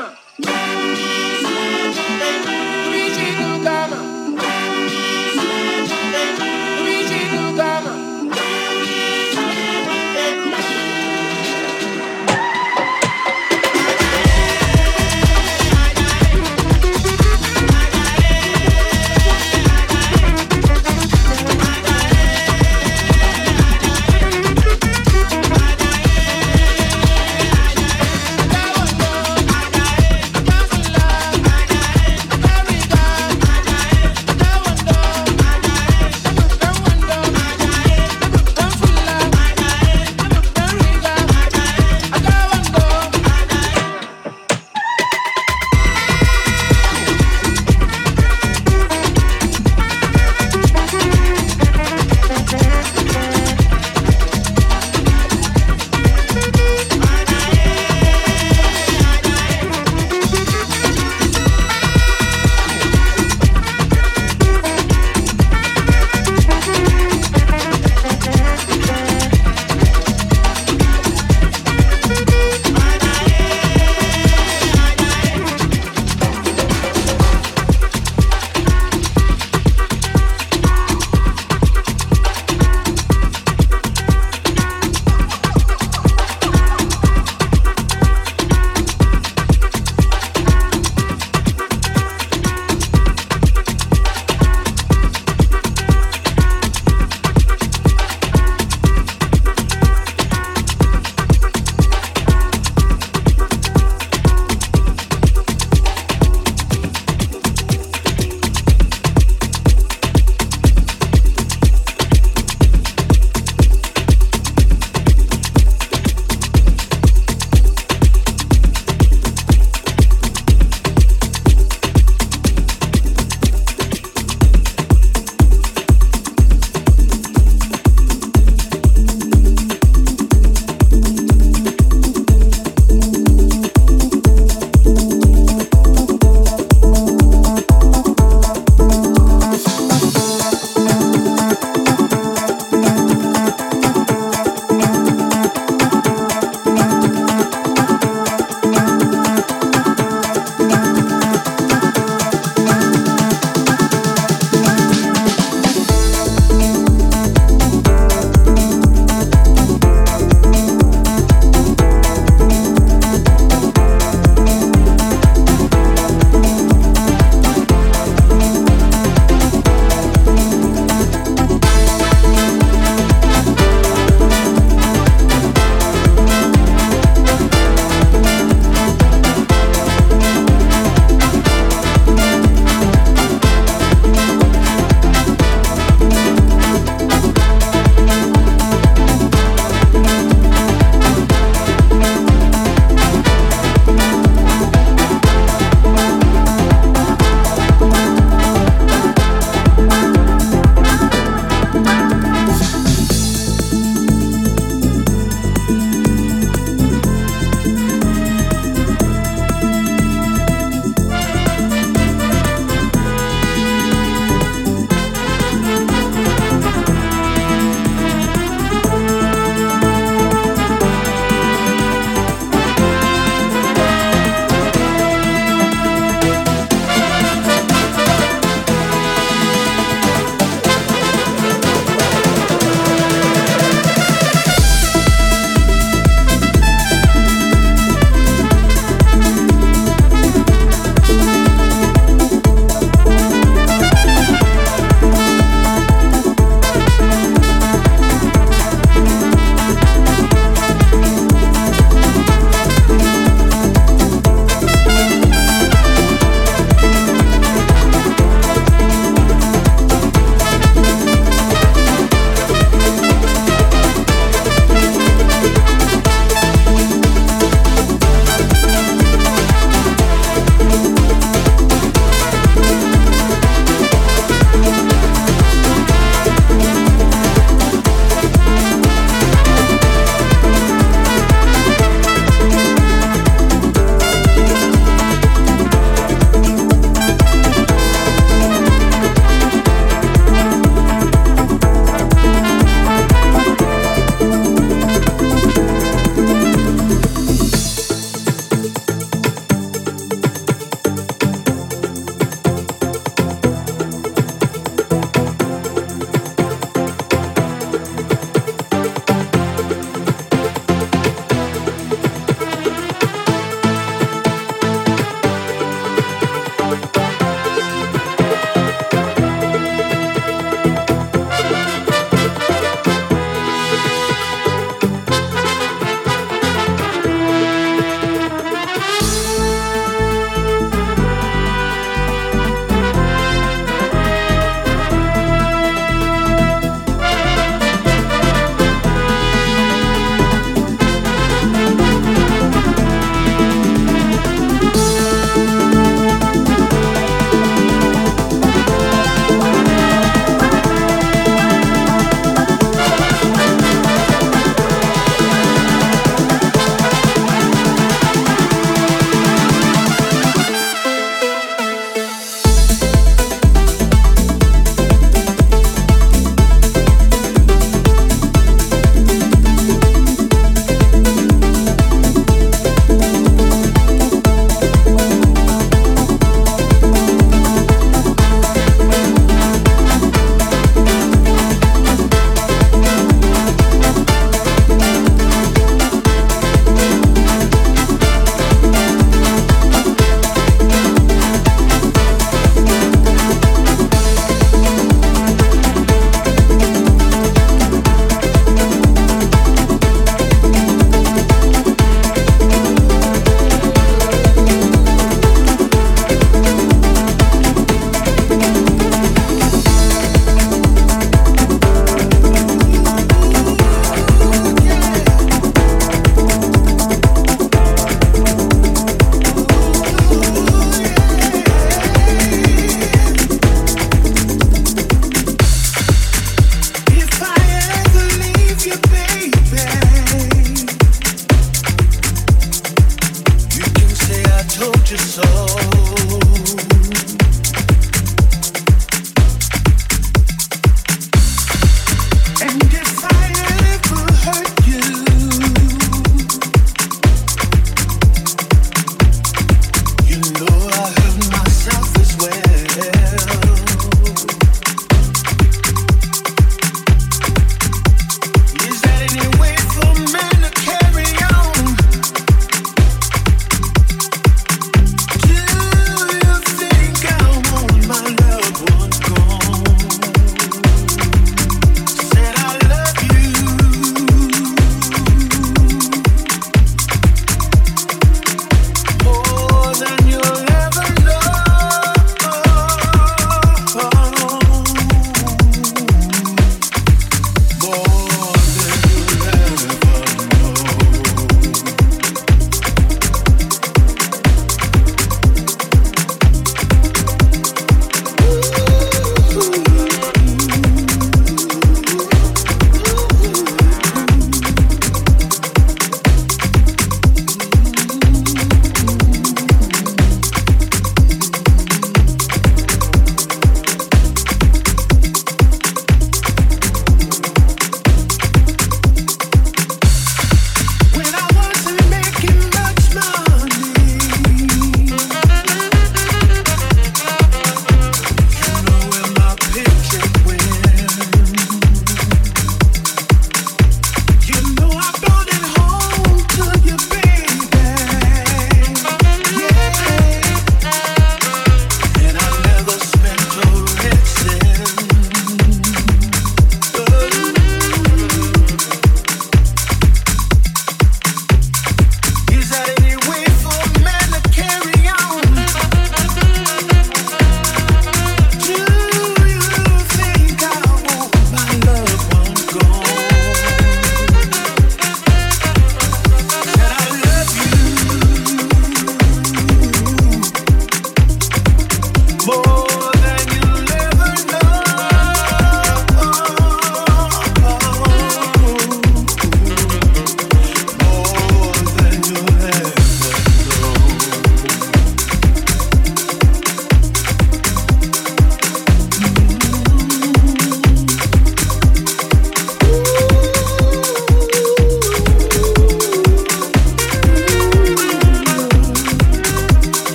Gama.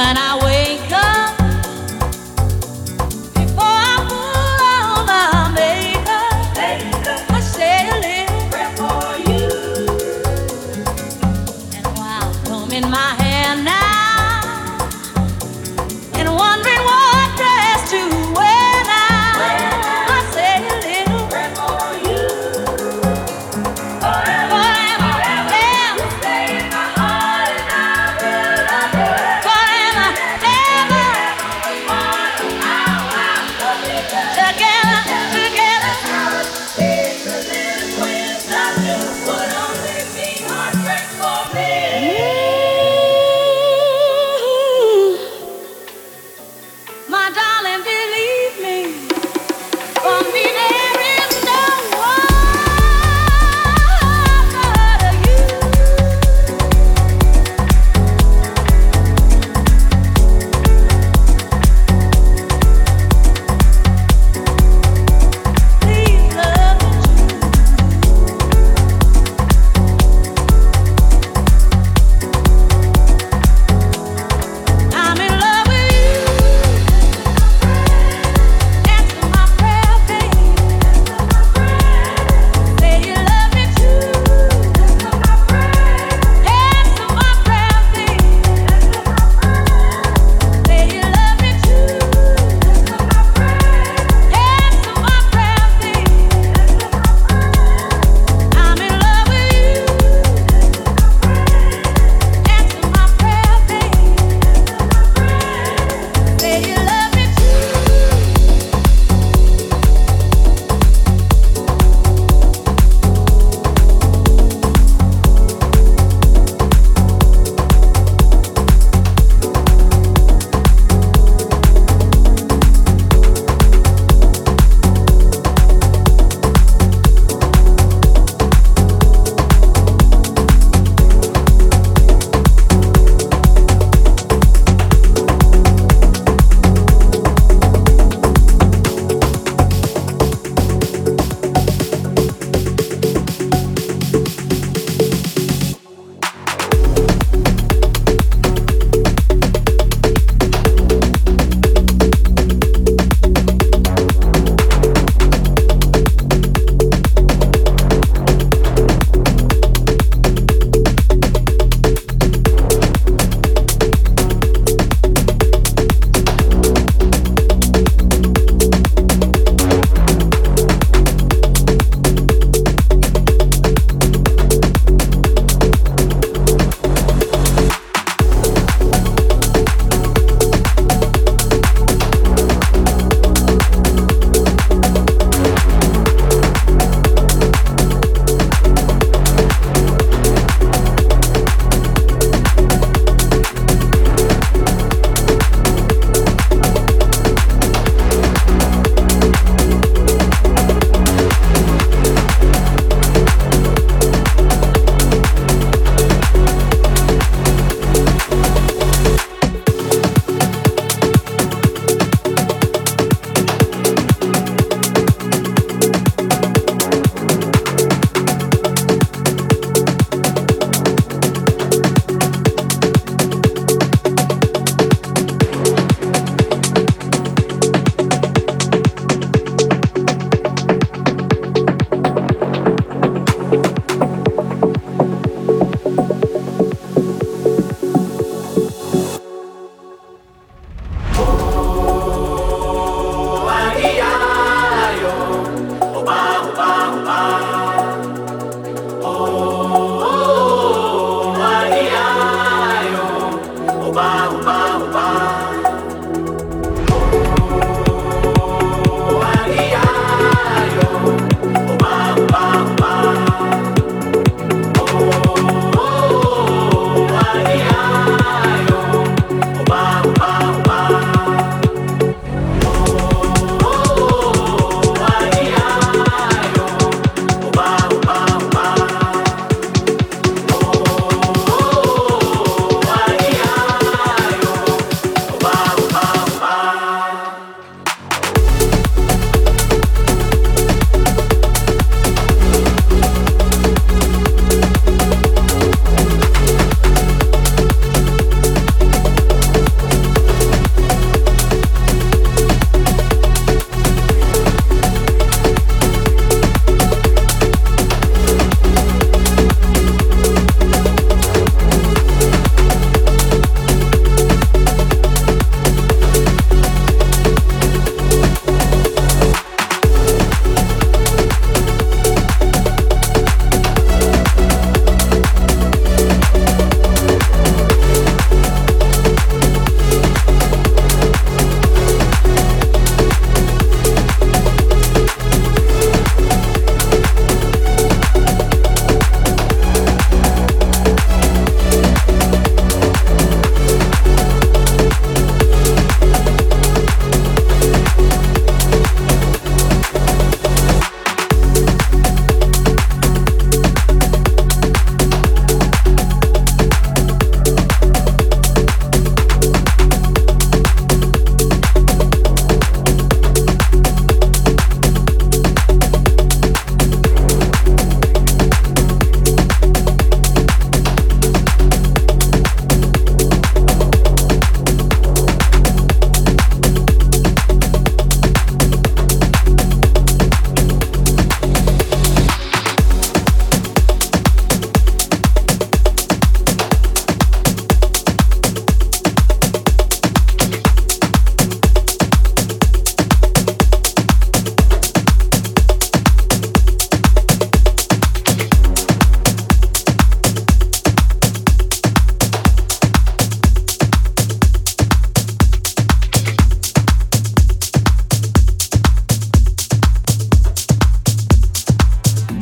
When I wake up, before I pull on my makeup, I say a little prayer for you. And while combing my hair now, and wondering what dress to wear now, I say a little prayer for you. Forever am I, you stay in my heart and I will love you.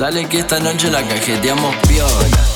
Dale che sta noche la cajetiamo piola.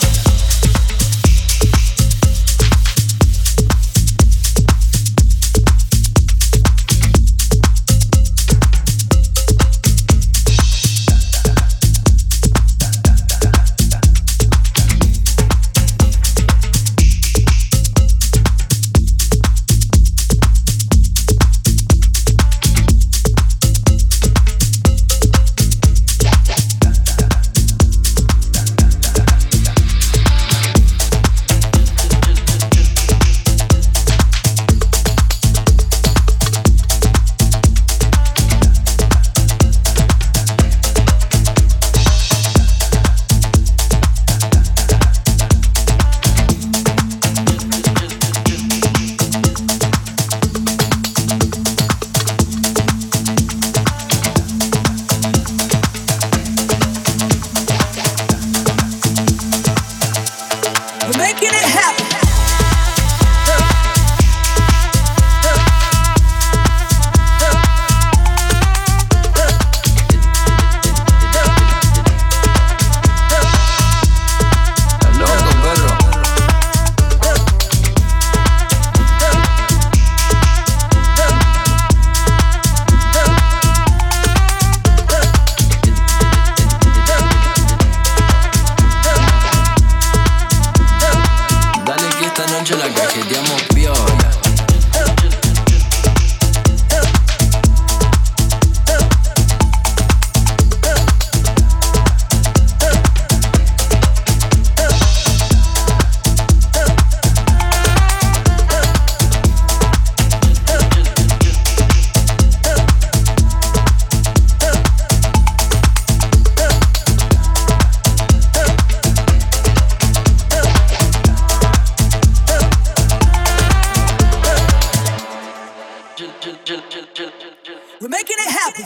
We're making it happen.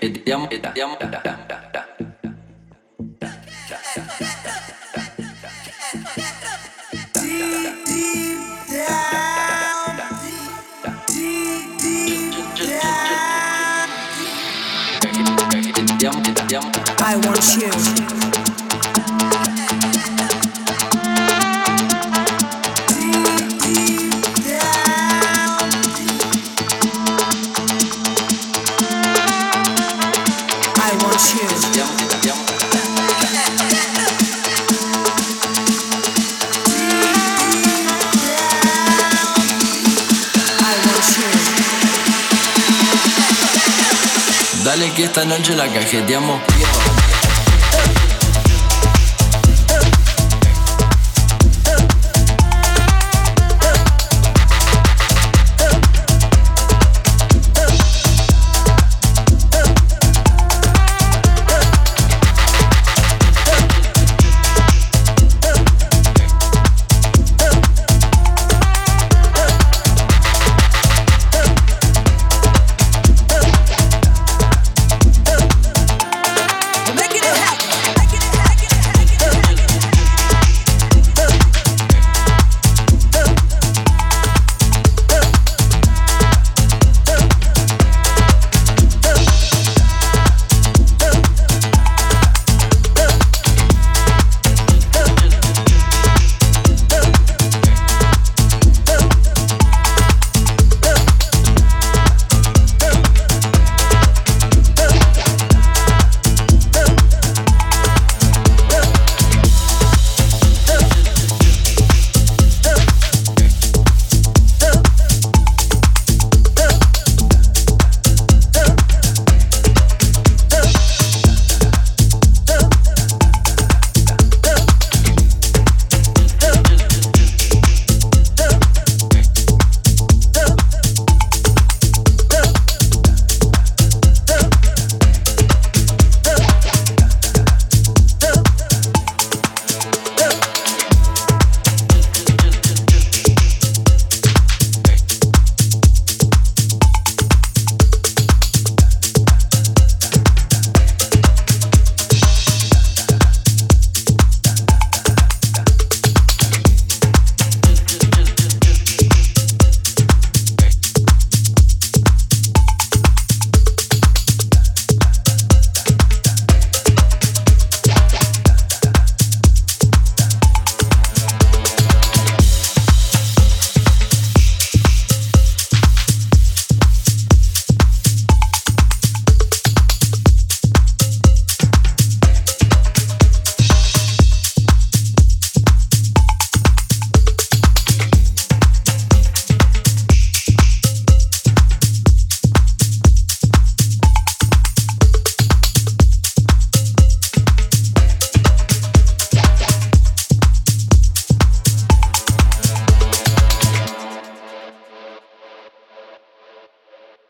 Deep down. I want you. Dale que esta noche la cajeteamos.